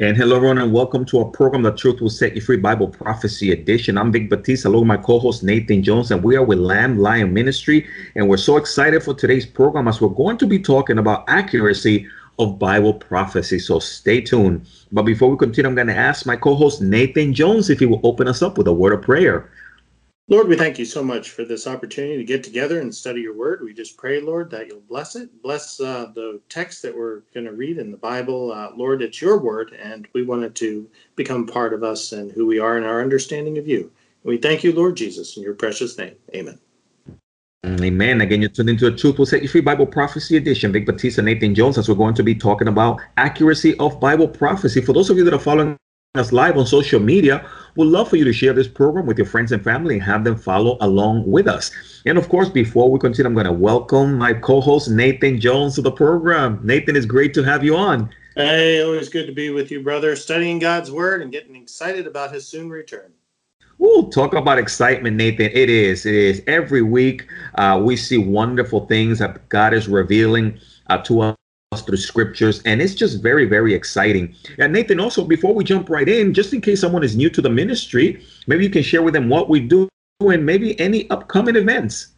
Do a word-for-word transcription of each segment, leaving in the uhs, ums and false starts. And hello, everyone, and welcome to our program, The Truth Will Set You Free, Bible Prophecy Edition. I'm Vic Batiste, along with my co-host, Nathan Jones, and we are with Lamb Lion Ministry. And we're so excited for today's program as we're going to be talking about accuracy of Bible prophecy. So stay tuned. But before we continue, I'm going to ask my co-host, Nathan Jones, if he will open us up with a word of prayer. Lord, we thank you so much for this opportunity to get together and study your word. We just pray, Lord, that you'll bless it. Bless uh, the text that we're going to read in the Bible. Uh, Lord, it's your word, and we want it to become part of us and who we are and our understanding of you. We thank you, Lord Jesus, in your precious name. Amen. Amen. Again, you're tuned into The Truth Will Set You Free, Bible Prophecy Edition. Vic Batiste and Nathan Jones, as we're going to be talking about accuracy of Bible prophecy. For those of you that are following us live on social media, we'd love for you to share this program with your friends and family and have them follow along with us. And of course, before we continue, I'm going to welcome my co-host Nathan Jones to the program. Nathan, it's great to have you on. Hey, always good to be with you, brother. Studying God's word and getting excited about his soon return. Ooh, talk about excitement, Nathan. It is. It is. Every week uh, we see wonderful things that God is revealing uh, to us through scriptures, and it's just very, very exciting. And Nathan, also, before we jump right in, just in case someone is new to the ministry, maybe you can share with them what we do and maybe any upcoming events.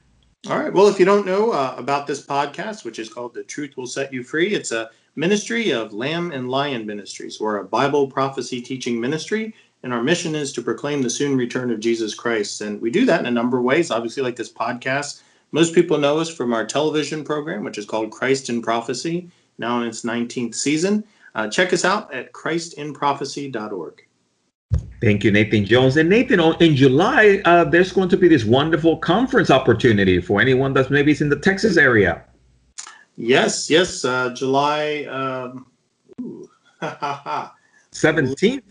All right. Well, if you don't know uh, about this podcast, which is called The Truth Will Set You Free, it's a ministry of Lamb and Lion Ministries. We're a Bible prophecy teaching ministry, and our mission is to proclaim the soon return of Jesus Christ. And we do that in a number of ways, obviously, like this podcast. Most people know us from our television program, which is called Christ in Prophecy, now in its nineteenth season. Uh, check us out at christ in prophecy dot org. Thank you, Nathan Jones. And Nathan, in July, uh, there's going to be this wonderful conference opportunity for anyone that's maybe is in the Texas area. Yes, yes, uh, July um, ooh, seventeenth.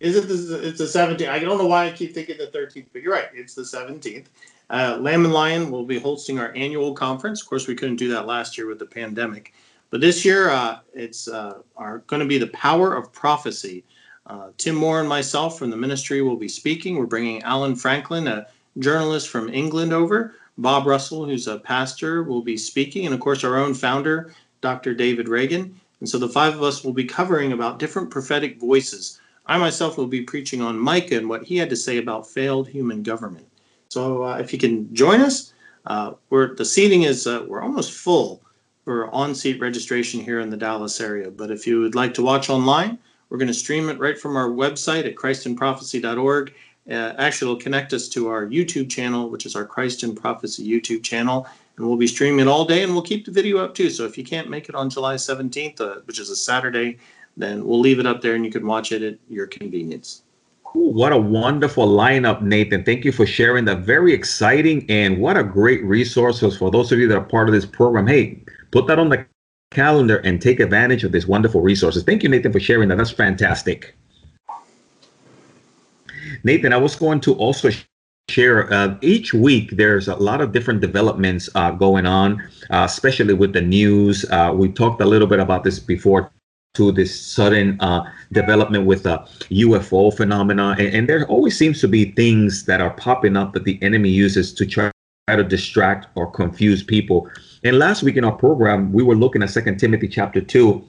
Is it the, it's the seventeenth? I don't know why I keep thinking the thirteenth, but you're right. It's the seventeenth. Uh, Lamb and Lion will be hosting our annual conference. Of course, we couldn't do that last year with the pandemic. But this year, uh, it's uh, are going to be the Power of Prophecy. Uh, Tim Moore and myself from the ministry will be speaking. We're bringing Alan Franklin, a journalist from England, over. Bob Russell, who's a pastor, will be speaking. And, of course, our own founder, Doctor David Reagan. And so the five of us will be covering about different prophetic voices. I myself will be preaching on Micah and what he had to say about failed human government. So uh, if you can join us, uh, we're, the seating is uh, we're almost full for on-seat registration here in the Dallas area. But if you would like to watch online, we're going to stream it right from our website at christ in prophecy dot org. Uh, actually, it'll connect us to our YouTube channel, which is our Christ in Prophecy YouTube channel. And we'll be streaming it all day, and we'll keep the video up too. So if you can't make it on July seventeenth, uh, which is a Saturday, then we'll leave it up there and you can watch it at your convenience. Cool. What a wonderful lineup, Nathan. Thank you for sharing that. Very exciting, and what a great resource for those of you that are part of this program. Hey, put that on the calendar and take advantage of these wonderful resources. Thank you, Nathan, for sharing that. That's fantastic. Nathan, I was going to also share uh, each week there's a lot of different developments uh, going on, uh, especially with the news. Uh, we talked a little bit about this before, to this sudden uh, development with a U F O phenomena. And, and there always seems to be things that are popping up that the enemy uses to try to distract or confuse people. And last week in our program, we were looking at Second Timothy chapter two,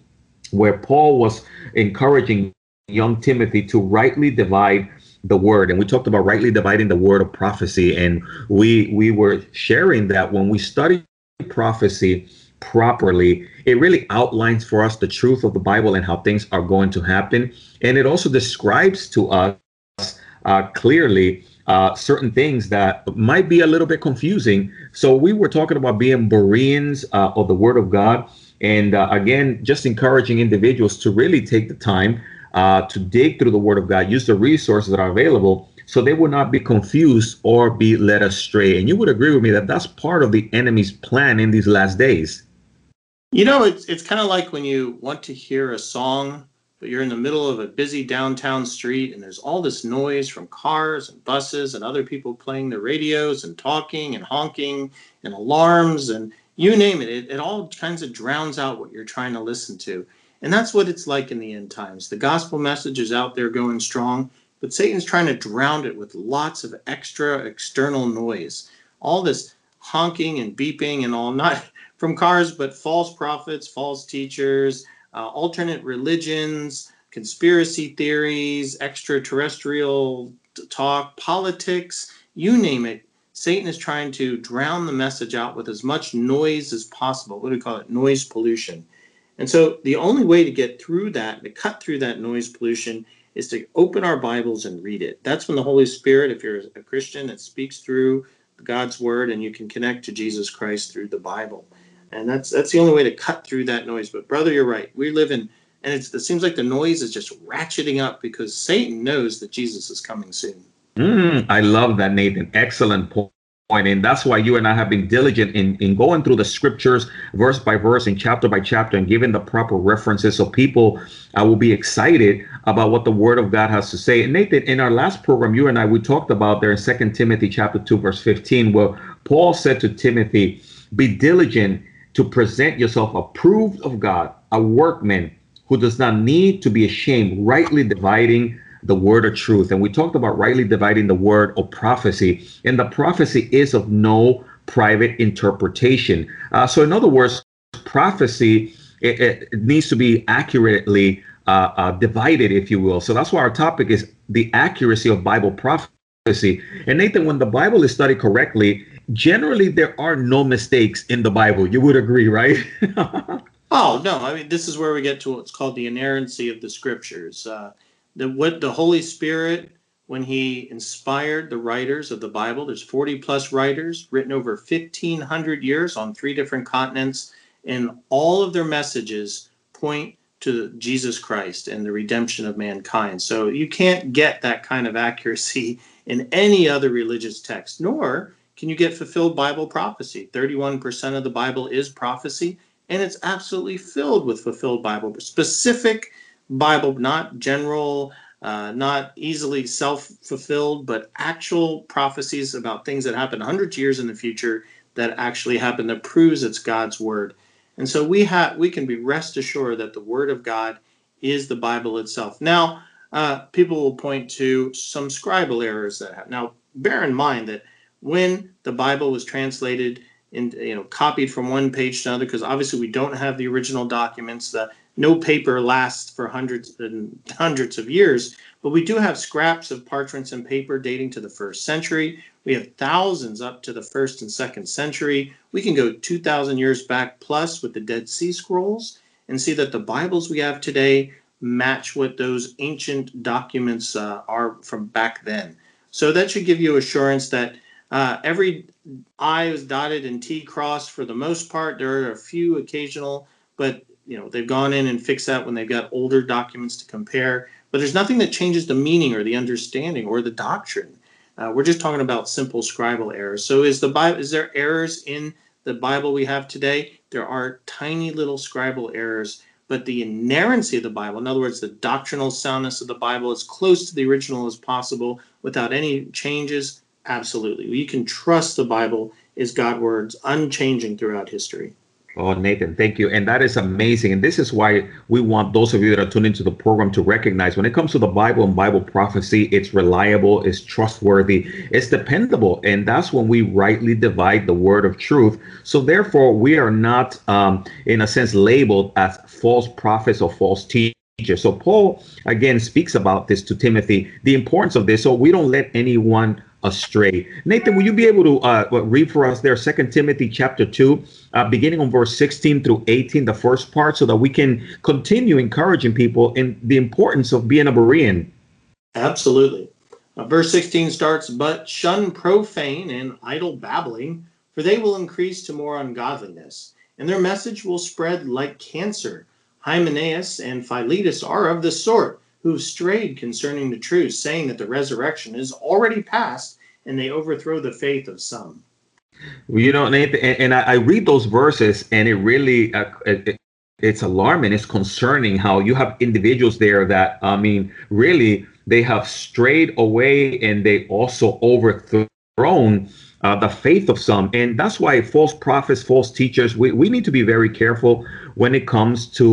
where Paul was encouraging young Timothy to rightly divide the word. And we talked about rightly dividing the word of prophecy. And we, we were sharing that when we study prophecy properly, it really outlines for us the truth of the Bible and how things are going to happen. And it also describes to us uh, clearly uh, certain things that might be a little bit confusing. So we were talking about being Bereans uh, of the Word of God. And uh, again, just encouraging individuals to really take the time uh, to dig through the Word of God, use the resources that are available so they will not be confused or be led astray. And you would agree with me that that's part of the enemy's plan in these last days. You know, it's it's kind of like when you want to hear a song, but you're in the middle of a busy downtown street and there's all this noise from cars and buses and other people playing their radios and talking and honking and alarms and you name it. It, it all kinds of drowns out what you're trying to listen to. And that's what it's like in the end times. The gospel message is out there going strong, but Satan's trying to drown it with lots of extra external noise. All this honking and beeping and all, not from cars, but false prophets, false teachers, uh, alternate religions, conspiracy theories, extraterrestrial talk, politics, you name it. Satan is trying to drown the message out with as much noise as possible. What do we call it? Noise pollution. And so the only way to get through that, to cut through that noise pollution, is to open our Bibles and read it. That's when the Holy Spirit, if you're a Christian, it speaks through God's Word, and you can connect to Jesus Christ through the Bible. And that's that's the only way to cut through that noise. But brother, you're right. We live in, and it's, it seems like the noise is just ratcheting up because Satan knows that Jesus is coming soon. Mm, I love that, Nathan. Excellent point. And that's why you and I have been diligent in, in going through the scriptures verse by verse and chapter by chapter and giving the proper references so people uh, will be excited about what the Word of God has to say. And Nathan, in our last program, you and I, we talked about there in Second Timothy chapter two, verse fifteen, where Paul said to Timothy, be diligent to present yourself approved of God, a workman who does not need to be ashamed, rightly dividing the word of truth. And we talked about rightly dividing the word of prophecy, and the prophecy is of no private interpretation. Uh, so in other words, prophecy, it, it needs to be accurately uh, uh, divided, if you will. So that's why our topic is the accuracy of Bible prophecy. And Nathan, when the Bible is studied correctly, generally there are no mistakes in the Bible. You would agree, right? Oh, no. I mean, this is where we get to what's called the inerrancy of the scriptures. Uh, The, what the Holy Spirit, when he inspired the writers of the Bible, there's forty plus writers written over fifteen hundred years on three different continents, and all of their messages point to Jesus Christ and the redemption of mankind. So you can't get that kind of accuracy in any other religious text, nor can you get fulfilled Bible prophecy. thirty-one percent of the Bible is prophecy, and it's absolutely filled with fulfilled Bible, specific Bible, not general, uh, not easily self-fulfilled, but actual prophecies about things that happen hundreds of years in the future that actually happen, that proves it's God's Word. And so we have, we can be rest assured that the Word of God is the Bible itself. Now, uh, people will point to some scribal errors that happen. Now, bear in mind that when the Bible was translated and, you know, copied from one page to another, because obviously we don't have the original documents, that no paper lasts for hundreds and hundreds of years, but we do have scraps of parchments and paper dating to the first century. We have thousands up to the first and second century. We can go two thousand years back plus with the Dead Sea Scrolls and see that the Bibles we have today match what those ancient documents uh, are from back then. So that should give you assurance that uh, every I is dotted and T crossed for the most part. There are a few occasional, but you know, they've gone in and fixed that when they've got older documents to compare. But there's nothing that changes the meaning or the understanding or the doctrine. Uh, we're just talking about simple scribal errors. So is the Bible, is there errors in the Bible we have today? There are tiny little scribal errors, but the inerrancy of the Bible, in other words, the doctrinal soundness of the Bible, as close to the original as possible without any changes, absolutely. You can trust the Bible is God's words, unchanging throughout history. Oh, Nathan, thank you. And that is amazing. And this is why we want those of you that are tuned into the program to recognize when it comes to the Bible and Bible prophecy, it's reliable, it's trustworthy, it's dependable. And that's when we rightly divide the word of truth. So therefore, we are not, um, in a sense, labeled as false prophets or false teachers. So Paul, again, speaks about this to Timothy, the importance of this. So we don't let anyone astray. Nathan, will you be able to uh, read for us there Second Timothy chapter two, uh, beginning on verse sixteen through eighteen, the first part, so that we can continue encouraging people in the importance of being a Berean? Absolutely. Uh, verse sixteen starts, "But shun profane and idle babbling, for they will increase to more ungodliness, and their message will spread like cancer. Hymenaeus and Philetus are of this sort, who have strayed concerning the truth, saying that the resurrection is already past, and they overthrow the faith of some." You know, Nathan, and, and I, I read those verses, and it really, uh, it, it's alarming. It's concerning how you have individuals there that, I mean, really, they have strayed away, and they also overthrown Uh, the faith of some. And that's why false prophets, false teachers, we, we need to be very careful when it comes to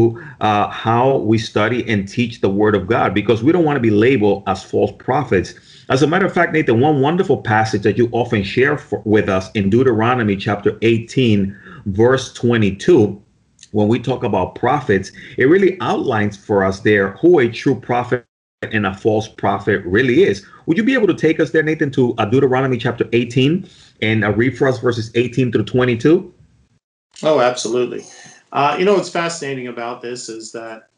uh, how we study and teach the Word of God, because we don't want to be labeled as false prophets. As a matter of fact, Nathan, one wonderful passage that you often share for, with us in Deuteronomy chapter eighteen, verse twenty-two, when we talk about prophets, it really outlines for us there who a true prophet and a false prophet really is. Would you be able to take us there, Nathan, to uh, Deuteronomy chapter eighteen and uh, read for us verses eighteen through twenty-two? Oh, absolutely. Uh, you know, what's fascinating about this is that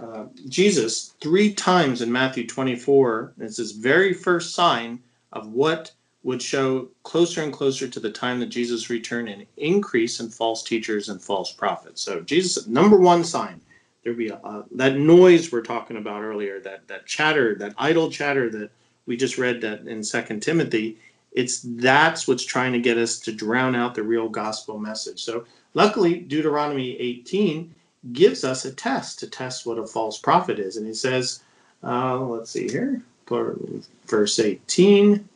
uh, Jesus three times in Matthew twenty-four, it's his very first sign of what would show closer and closer to the time that Jesus returned an increase in false teachers and false prophets. So Jesus, number one sign, there'd be a, uh, that noise we're talking about earlier, that, that chatter, that idle chatter that we just read that in Second Timothy, it's that's what's trying to get us to drown out the real gospel message. So luckily, Deuteronomy eighteen gives us a test to test what a false prophet is. And he says, uh, let's see here, verse eighteen,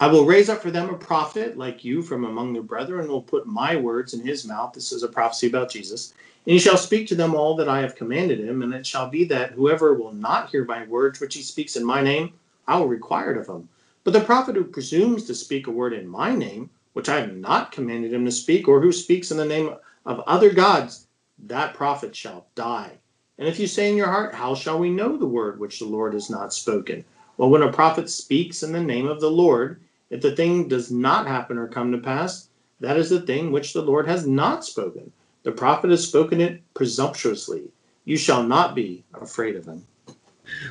I will raise up for them a prophet like you from among their brethren, and will put my words in his mouth. This is a prophecy about Jesus. And he shall speak to them all that I have commanded him, and it shall be that whoever will not hear my words which he speaks in my name, I will require it of him. But the prophet who presumes to speak a word in my name, which I have not commanded him to speak, or who speaks in the name of other gods, that prophet shall die. And if you say in your heart, how shall we know the word which the Lord has not spoken? Well, when a prophet speaks in the name of the Lord, if the thing does not happen or come to pass, that is the thing which the Lord has not spoken. The prophet has spoken it presumptuously. You shall not be afraid of him.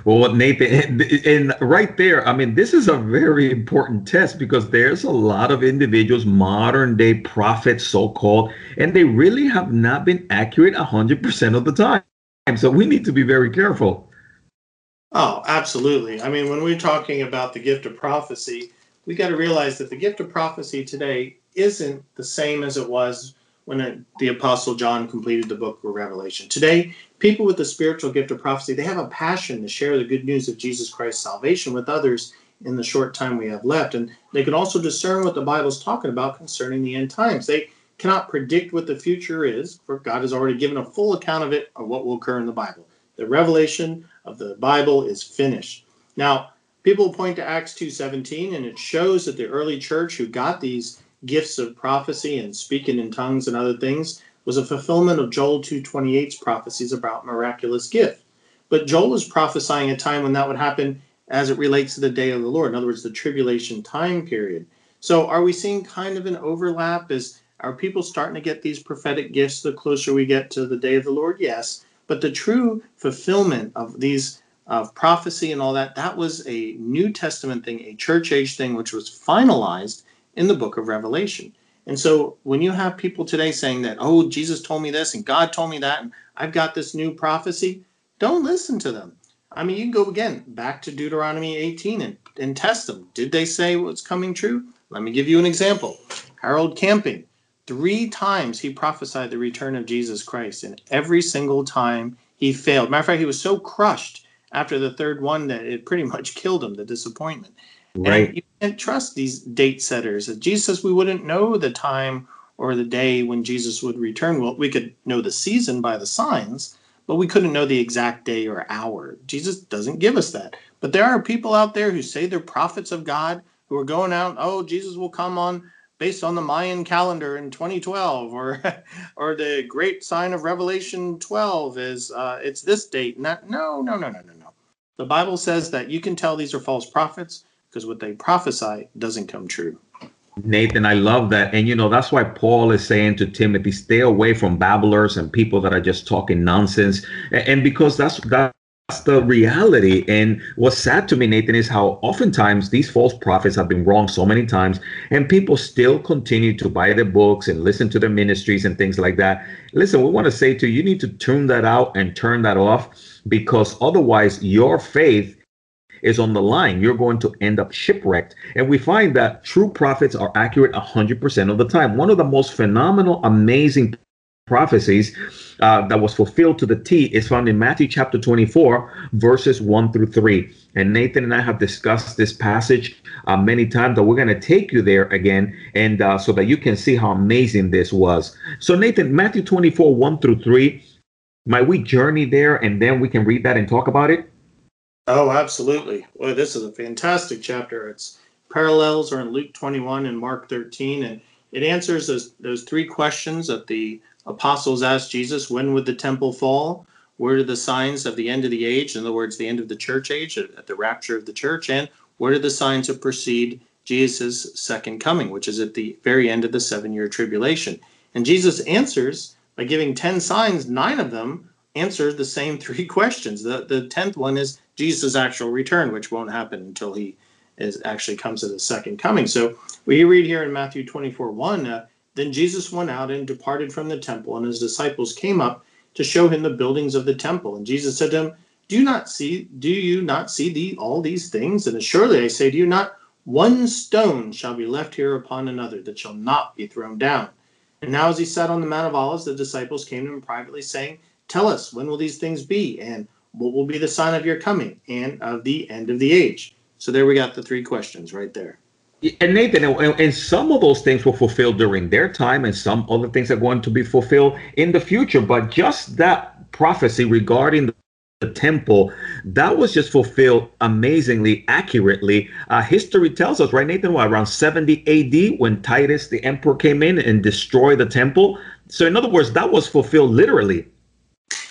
Well, Nathan, and right there, I mean, this is a very important test because there's a lot of individuals, modern day prophets, so-called, and they really have not been accurate one hundred percent of the time. So we need to be very careful. Oh, absolutely. I mean, when we're talking about the gift of prophecy, we got to realize that the gift of prophecy today isn't the same as it was when it, the Apostle John completed the book of Revelation. Today, people with the spiritual gift of prophecy, they have a passion to share the good news of Jesus Christ's salvation with others in the short time we have left. And they can also discern what the Bible's talking about concerning the end times. They cannot predict what the future is, for God has already given a full account of it, of what will occur in the Bible. The revelation of the Bible is finished. Now, people point to Acts two seventeen, and it shows that the early church who got these gifts of prophecy and speaking in tongues and other things was a fulfillment of Joel two twenty-eight's prophecies about miraculous gift. But Joel is prophesying a time when that would happen as it relates to the day of the Lord. In other words, the tribulation time period. So are we seeing kind of an overlap? Is, are people starting to get these prophetic gifts the closer we get to the day of the Lord? Yes. But the true fulfillment of these of prophecy and all that, that was a New Testament thing, a church age thing, which was finalized in the book of Revelation. And so when you have people today saying that, oh, Jesus told me this and God told me that, and I've got this new prophecy, don't listen to them. I mean, you can go again back to Deuteronomy eighteen and, and test them. Did they say what's coming true? Let me give you an example. Harold Camping, three times he prophesied the return of Jesus Christ, and every single time he failed. Matter of fact, he was so crushed after the third one that it pretty much killed him, the disappointment. Right. And you can't trust these date setters. Jesus says we wouldn't know the time or the day when Jesus would return. Well, we could know the season by the signs, but we couldn't know the exact day or hour. Jesus doesn't give us that. But there are people out there who say they're prophets of God who are going out, oh, Jesus will come on based on the Mayan calendar in twenty twelve, or or the great sign of Revelation twelve is uh, it's this date. Not, no, no, no, no, no, no. The Bible says that you can tell these are false prophets because what they prophesy doesn't come true. Nathan, I love that. And, you know, that's why Paul is saying to Timothy, stay away from babblers and people that are just talking nonsense. And because that's that. That's the reality. And what's sad to me, Nathan, is how oftentimes these false prophets have been wrong so many times, and people still continue to buy their books and listen to their ministries and things like that. Listen, we want to say to you, you need to tune that out and turn that off, because otherwise your faith is on the line. You're going to end up shipwrecked. And we find that true prophets are accurate one hundred percent of the time. One of the most phenomenal, amazing prophecies uh, that was fulfilled to the T is found in Matthew chapter twenty-four, verses one through three. And Nathan and I have discussed this passage uh, many times, but we're going to take you there again, and uh, so that you can see how amazing this was. So Nathan, Matthew twenty-four, one through three, might we journey there and then we can read that and talk about it? Oh, absolutely. Well, this is a fantastic chapter. Its parallels are in Luke twenty-one and Mark thirteen, and it answers those, those three questions that the Apostles asked Jesus, when would the temple fall? What are the signs of the end of the age? In other words, the end of the church age, at the rapture of the church. And what are the signs that precede Jesus' second coming, which is at the very end of the seven-year tribulation? And Jesus answers by giving ten signs. Nine of them answer the same three questions. The, the tenth one is Jesus' actual return, which won't happen until he is actually comes to the second coming. So we read here in Matthew twenty-four one, uh, then Jesus went out and departed from the temple, and his disciples came up to show him the buildings of the temple. And Jesus said to him, do not see, do you not see the, all these things? And surely I say to you, not one stone shall be left here upon another that shall not be thrown down. And now as he sat on the Mount of Olives, the disciples came to him privately, saying, tell us, when will these things be? And what will be the sign of your coming and of the end of the age? So there we got the three questions right there. And Nathan, and some of those things were fulfilled during their time, and some other things are going to be fulfilled in the future. But just that prophecy regarding the temple, that was just fulfilled amazingly accurately. Uh, history tells us, right, Nathan, well, around seventy A D when Titus, the emperor, came in and destroyed the temple. So in other words, that was fulfilled literally.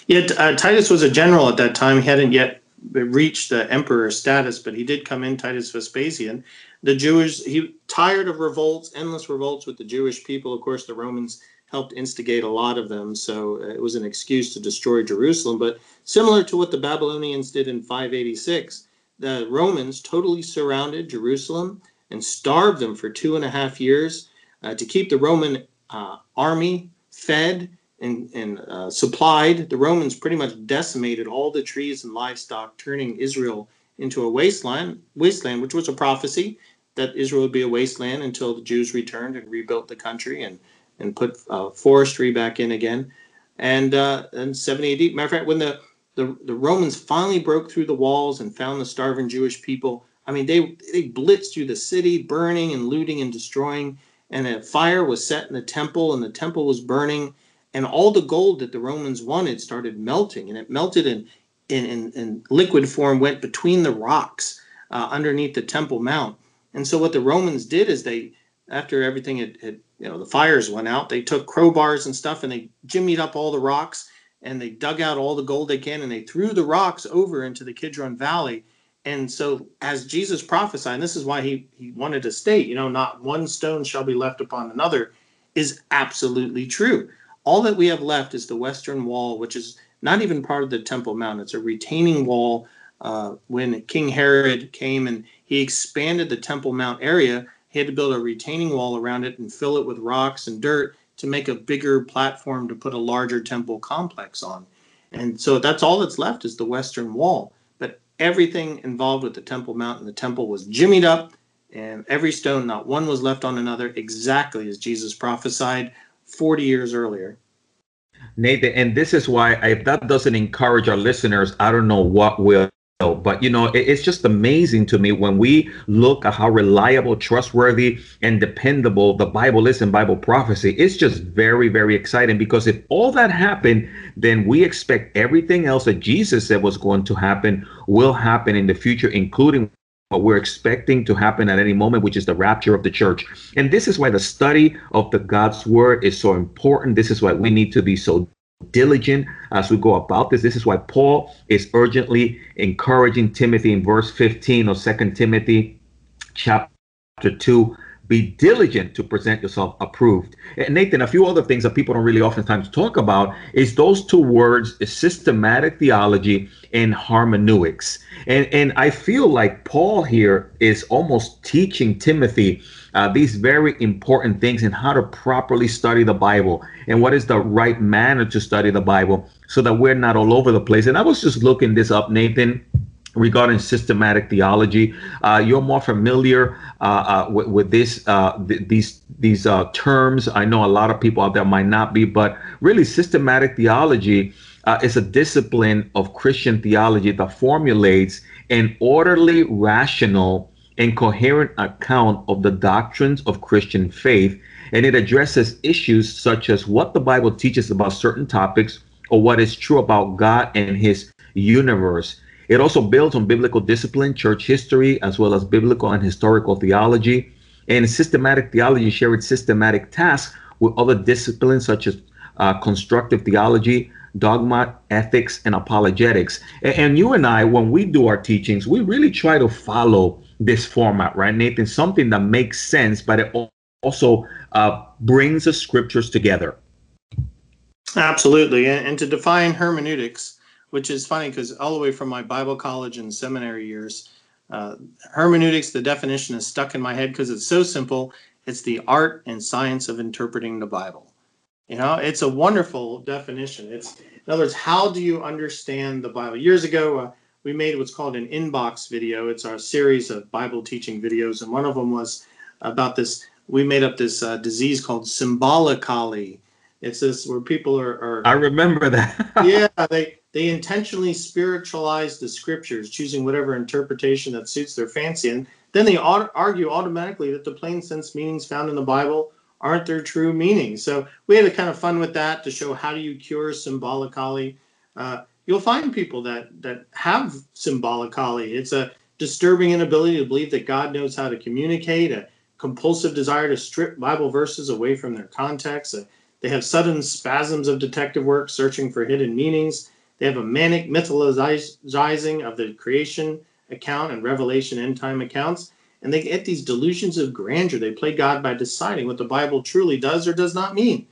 Yet uh, Titus was a general at that time. He hadn't yet reached the emperor status, but he did come in, Titus Vespasian. The Jewish, he tired of revolts, endless revolts with the Jewish people. Of course, the Romans helped instigate a lot of them, so it was an excuse to destroy Jerusalem. But similar to what the Babylonians did in five eighty-six, the Romans totally surrounded Jerusalem and starved them for two and a half years uh, to keep the Roman uh, army fed and, and uh, supplied. The Romans pretty much decimated all the trees and livestock, turning Israel into a wasteland, wasteland, which was a prophecy that Israel would be a wasteland until the Jews returned and rebuilt the country and, and put uh, forestry back in again. And uh, in seventy A D, matter of fact, when the, the, the Romans finally broke through the walls and found the starving Jewish people, I mean, they, they blitzed through the city, burning and looting and destroying. And a fire was set in the temple, and the temple was burning. And all the gold that the Romans wanted started melting, and it melted in In, in, in liquid form, went between the rocks uh, underneath the Temple Mount. And so what the Romans did is they, after everything had, had, you know, the fires went out, they took crowbars and stuff and they jimmied up all the rocks and they dug out all the gold they can and they threw the rocks over into the Kidron Valley. And so as Jesus prophesied, and this is why he, he wanted to state, you know, not one stone shall be left upon another, is absolutely true. All that we have left is the Western Wall, which is not even part of the Temple Mount. It's a retaining wall. Uh, when King Herod came and he expanded the Temple Mount area, he had to build a retaining wall around it and fill it with rocks and dirt to make a bigger platform to put a larger temple complex on. And so that's all that's left is the Western Wall. But everything involved with the Temple Mount and the temple was jimmied up, and every stone, not one was left on another, exactly as Jesus prophesied forty years earlier. Nathan, and this is why, if that doesn't encourage our listeners, I don't know what will. But, you know, it's just amazing to me when we look at how reliable, trustworthy, and dependable the Bible is in Bible prophecy. It's just very, very exciting, because if all that happened, then we expect everything else that Jesus said was going to happen will happen in the future, including what we're expecting to happen at any moment, which is the rapture of the church. And this is why the study of the God's word is so important. This is why we need to be so diligent as we go about this. This is why Paul is urgently encouraging Timothy in verse fifteen of Second Timothy chapter two. Be diligent to present yourself approved. And Nathan, a few other things that people don't really oftentimes talk about is those two words, systematic theology and hermeneutics. And, and I feel like Paul here is almost teaching Timothy uh, these very important things and how to properly study the Bible and what is the right manner to study the Bible so that we're not all over the place. And I was just looking this up, Nathan, regarding systematic theology. Uh, you're more familiar uh, uh, with, with this, uh, th these these uh, terms. I know a lot of people out there might not be, but really systematic theology uh, is a discipline of Christian theology that formulates an orderly, rational, and coherent account of the doctrines of Christian faith. And it addresses issues such as what the Bible teaches about certain topics or what is true about God and his universe. It also builds on biblical discipline, church history, as well as biblical and historical theology. And systematic theology shares its systematic tasks with other disciplines such as uh, constructive theology, dogma, ethics, and apologetics. And, and you and I, when we do our teachings, we really try to follow this format, right, Nathan? Something that makes sense, but it also uh, brings the scriptures together. Absolutely. And, and to define hermeneutics, which is funny because all the way from my Bible college and seminary years, uh, hermeneutics, the definition is stuck in my head because it's so simple. It's the art and science of interpreting the Bible. You know, it's a wonderful definition. It's, in other words, how do you understand the Bible? Years ago, uh, we made what's called an inbox video. It's our series of Bible teaching videos. And one of them was about this. We made up this uh, disease called symbolicoly. It's this where people are, are I remember that. Yeah, they, they intentionally spiritualize the scriptures, choosing whatever interpretation that suits their fancy. And then they argue automatically that the plain sense meanings found in the Bible aren't their true meanings. So we had a kind of fun with that to show how do you cure symbolicoly. Uh, you'll find people that, that have symbolicoly. It's a disturbing inability to believe that God knows how to communicate, a compulsive desire to strip Bible verses away from their context, a They have sudden spasms of detective work, searching for hidden meanings. They have a manic mythologizing of the creation account and Revelation end time accounts. And they get these delusions of grandeur. They play God by deciding what the Bible truly does or does not mean.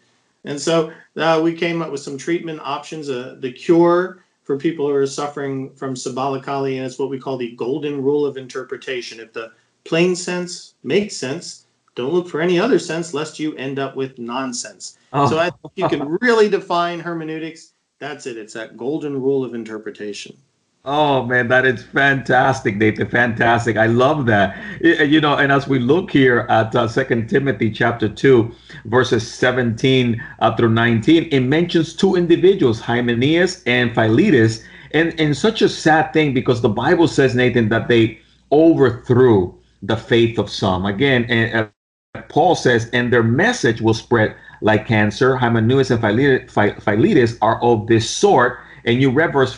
And so uh, we came up with some treatment options. Uh, the cure for people who are suffering from symbolicoly, and it's what we call the golden rule of interpretation. If the plain sense makes sense, don't look for any other sense, lest you end up with nonsense. Oh. So I think you can really define hermeneutics. That's it. It's that golden rule of interpretation. Oh, man, that is fantastic, Nathan. Fantastic. I love that. You know, and as we look here at uh, Second Timothy chapter two, verses seventeen through nineteen, it mentions two individuals, Hymenaeus and Philetus. And, and such a sad thing, because the Bible says, Nathan, that they overthrew the faith of some. Again, and uh, Paul says, and their message will spread like cancer. Hymenaeus and Philetus are of this sort. And you read verse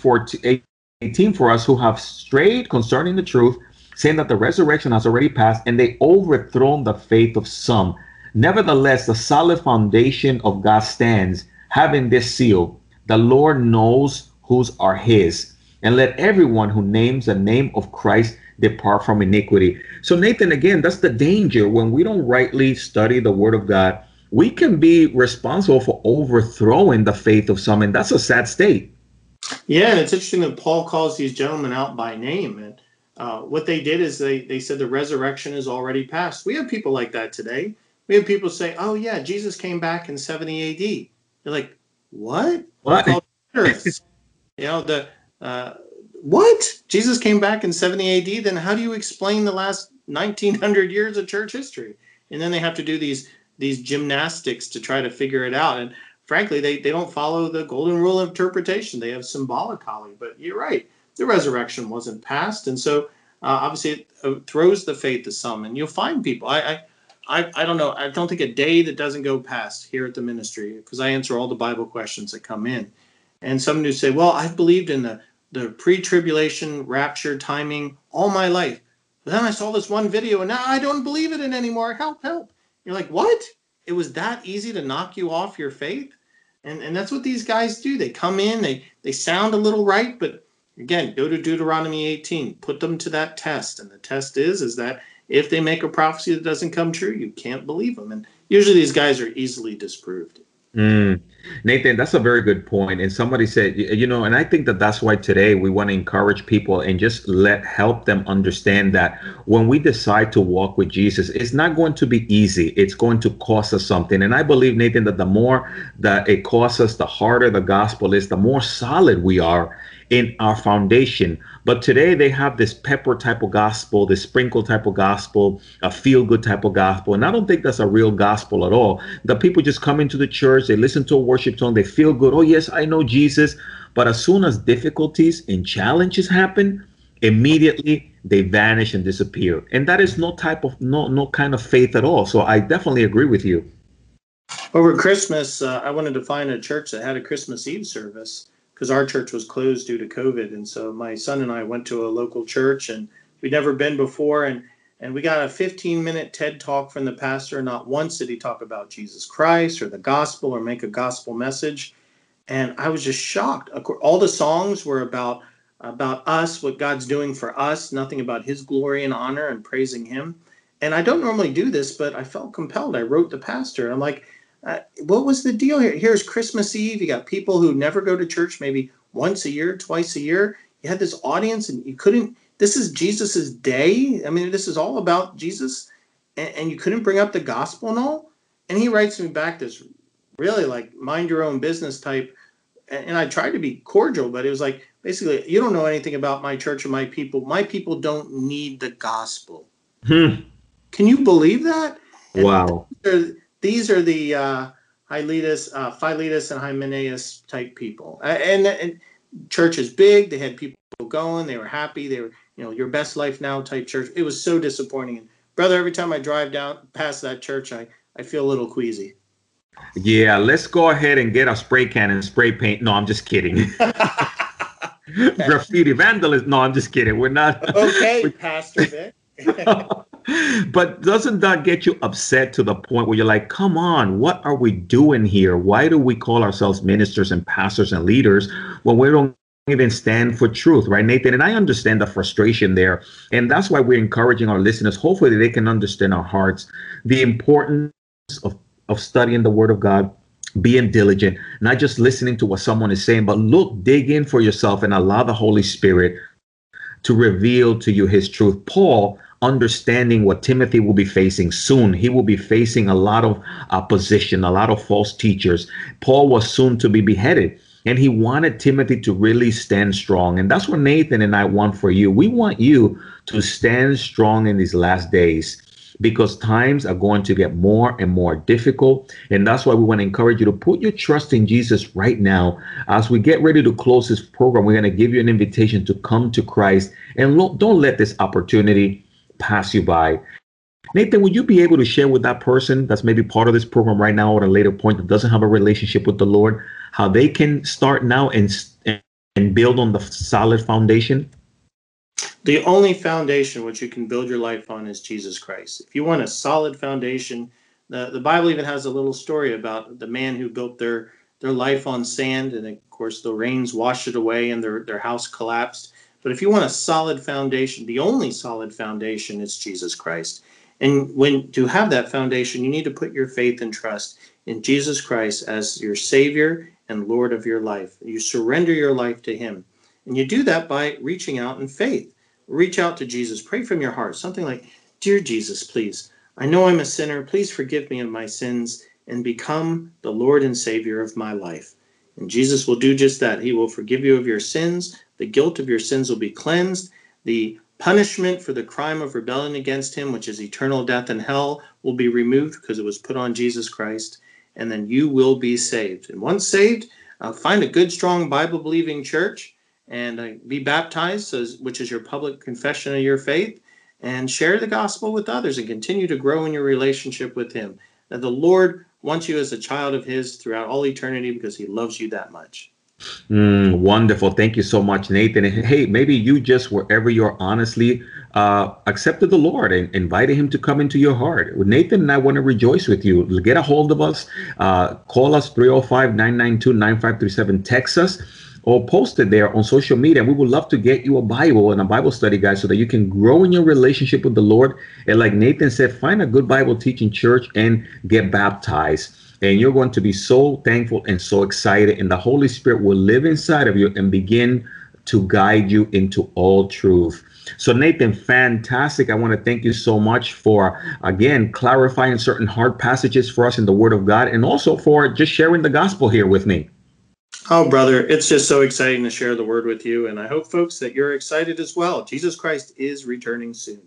eighteen for us, who have strayed concerning the truth, saying that the resurrection has already passed, and they overthrown the faith of some. Nevertheless, the solid foundation of God stands, having this seal: the Lord knows whose are his. And let everyone who names the name of Christ depart from iniquity. So, Nathan, again, that's the danger. When we don't rightly study the Word of God, we can be responsible for overthrowing the faith of some, and that's a sad state. Yeah, and it's interesting that Paul calls these gentlemen out by name. And uh, what they did is they, they said the resurrection is already past. We have people like that today. We have people say, oh, yeah, Jesus came back in seventy A D They're like, what? What? You know, the... Uh, What? Jesus came back in seventy A D? Then how do you explain the last nineteen hundred years of church history? And then they have to do these these gymnastics to try to figure it out. And frankly, they, they don't follow the golden rule of interpretation. They have symbolicoly. But you're right. The resurrection wasn't passed. And so uh, obviously it throws the faith to some. And you'll find people. I, I, I, I don't know. I don't think a day that doesn't go past here at the ministry, because I answer all the Bible questions that come in. And some who say, well, I've believed in the the pre-tribulation rapture timing all my life. But then I saw this one video and now I don't believe it in anymore. Help, help. You're like, what? It was that easy to knock you off your faith? And and that's what these guys do. They come in, they, they sound a little right, but again, go to Deuteronomy eighteen, put them to that test. And the test is, is that if they make a prophecy that doesn't come true, you can't believe them. And usually these guys are easily disproved. Mm. Nathan, that's a very good point. And somebody said, you know, and I think that that's why today we want to encourage people and just let help them understand that when we decide to walk with Jesus, it's not going to be easy. It's going to cost us something. And I believe, Nathan, that the more that it costs us, the harder the gospel is, the more solid we are in our foundation. But today they have this pepper type of gospel, this sprinkle type of gospel, a feel good type of gospel. And I don't think that's a real gospel at all. The people just come into the church, they listen to a worship song, they feel good. Oh, yes, I know Jesus. But as soon as difficulties and challenges happen, immediately they vanish and disappear. And that is no type of no, no kind of faith at all. So I definitely agree with you. Over Christmas, uh, I wanted to find a church that had a Christmas Eve service, because our church was closed due to COVID. And so my son and I went to a local church, and we'd never been before. And And we got a fifteen minute TED talk from the pastor. Not once did he talk about Jesus Christ or the gospel or make a gospel message. And I was just shocked. All the songs were about, about us, what God's doing for us, nothing about his glory and honor and praising him. And I don't normally do this, but I felt compelled. I wrote the pastor. I'm like, uh, what was the deal here? Here's Christmas Eve. You got people who never go to church, maybe once a year, twice a year. You had this audience and you couldn't. This is Jesus's day. I mean, this is all about Jesus, and, and you couldn't bring up the gospel and all. And he writes me back this really like mind your own business type. And, and I tried to be cordial, but it was like, basically, you don't know anything about my church or my people. My people don't need the gospel. Hmm. Can you believe that? And wow. These are, these are the uh, Philetus, uh, Philetus and Hymenaeus type people. Uh, and, and church is big. They had people going. They were happy. They were, you know, your best life now type church. It was so disappointing. And brother, every time I drive down past that church, I, I feel a little queasy. Yeah, let's go ahead and get a spray can and spray paint. No, I'm just kidding. Okay. Graffiti vandalism. No, I'm just kidding. We're not. Okay, Pastor Vic. But doesn't that get you upset to the point where you're like, come on, what are we doing here? Why do we call ourselves ministers and pastors and leaders when we don't even stand for truth, right, Nathan? And I understand the frustration there. And that's why we're encouraging our listeners. Hopefully they can understand our hearts, the importance of, of studying the Word of God, being diligent, not just listening to what someone is saying, but look, dig in for yourself and allow the Holy Spirit to reveal to you his truth. Paul, understanding what Timothy will be facing soon. He will be facing a lot of opposition, a lot of false teachers. Paul was soon to be beheaded. And he wanted Timothy to really stand strong. And that's what Nathan and I want for you. We want you to stand strong in these last days, because times are going to get more and more difficult. And that's why we want to encourage you to put your trust in Jesus right now. As we get ready to close this program, we're going to give you an invitation to come to Christ. And lo- don't let this opportunity pass you by. Nathan, would you be able to share with that person that's maybe part of this program right now or at a later point that doesn't have a relationship with the Lord, how they can start now and, and build on the solid foundation? The only foundation which you can build your life on is Jesus Christ. If you want a solid foundation, the, the Bible even has a little story about the man who built their, their life on sand, and of course the rains washed it away and their, their house collapsed. But if you want a solid foundation, the only solid foundation is Jesus Christ. And when to have that foundation, you need to put your faith and trust in Jesus Christ as your Savior and Lord of your life. You surrender your life to him. And you do that by reaching out in faith. Reach out to Jesus. Pray from your heart. Something like, dear Jesus, please, I know I'm a sinner. Please forgive me of my sins and become the Lord and Savior of my life. And Jesus will do just that. He will forgive you of your sins. The guilt of your sins will be cleansed. The punishment for the crime of rebellion against him, which is eternal death and hell, will be removed because it was put on Jesus Christ. And then you will be saved. And once saved, uh, find a good, strong, Bible-believing church and uh, be baptized, which is your public confession of your faith, and share the gospel with others and continue to grow in your relationship with him. Now, the Lord wants you as a child of his throughout all eternity because he loves you that much. Mm, wonderful. Thank you so much, Nathan. And hey, maybe you just, wherever you're, honestly uh, accepted the Lord and invited him to come into your heart. Nathan and I want to rejoice with you. Get a hold of us. Uh, call us three oh five, nine nine two, nine five three seven. Text us or post it there on social media. We would love to get you a Bible and a Bible study guide so that you can grow in your relationship with the Lord. And like Nathan said, find a good Bible teaching church and get baptized. And you're going to be so thankful and so excited. And the Holy Spirit will live inside of you and begin to guide you into all truth. So, Nathan, fantastic. I want to thank you so much for, again, clarifying certain hard passages for us in the Word of God, and also for just sharing the gospel here with me. Oh, brother, it's just so exciting to share the Word with you. And I hope, folks, that you're excited as well. Jesus Christ is returning soon.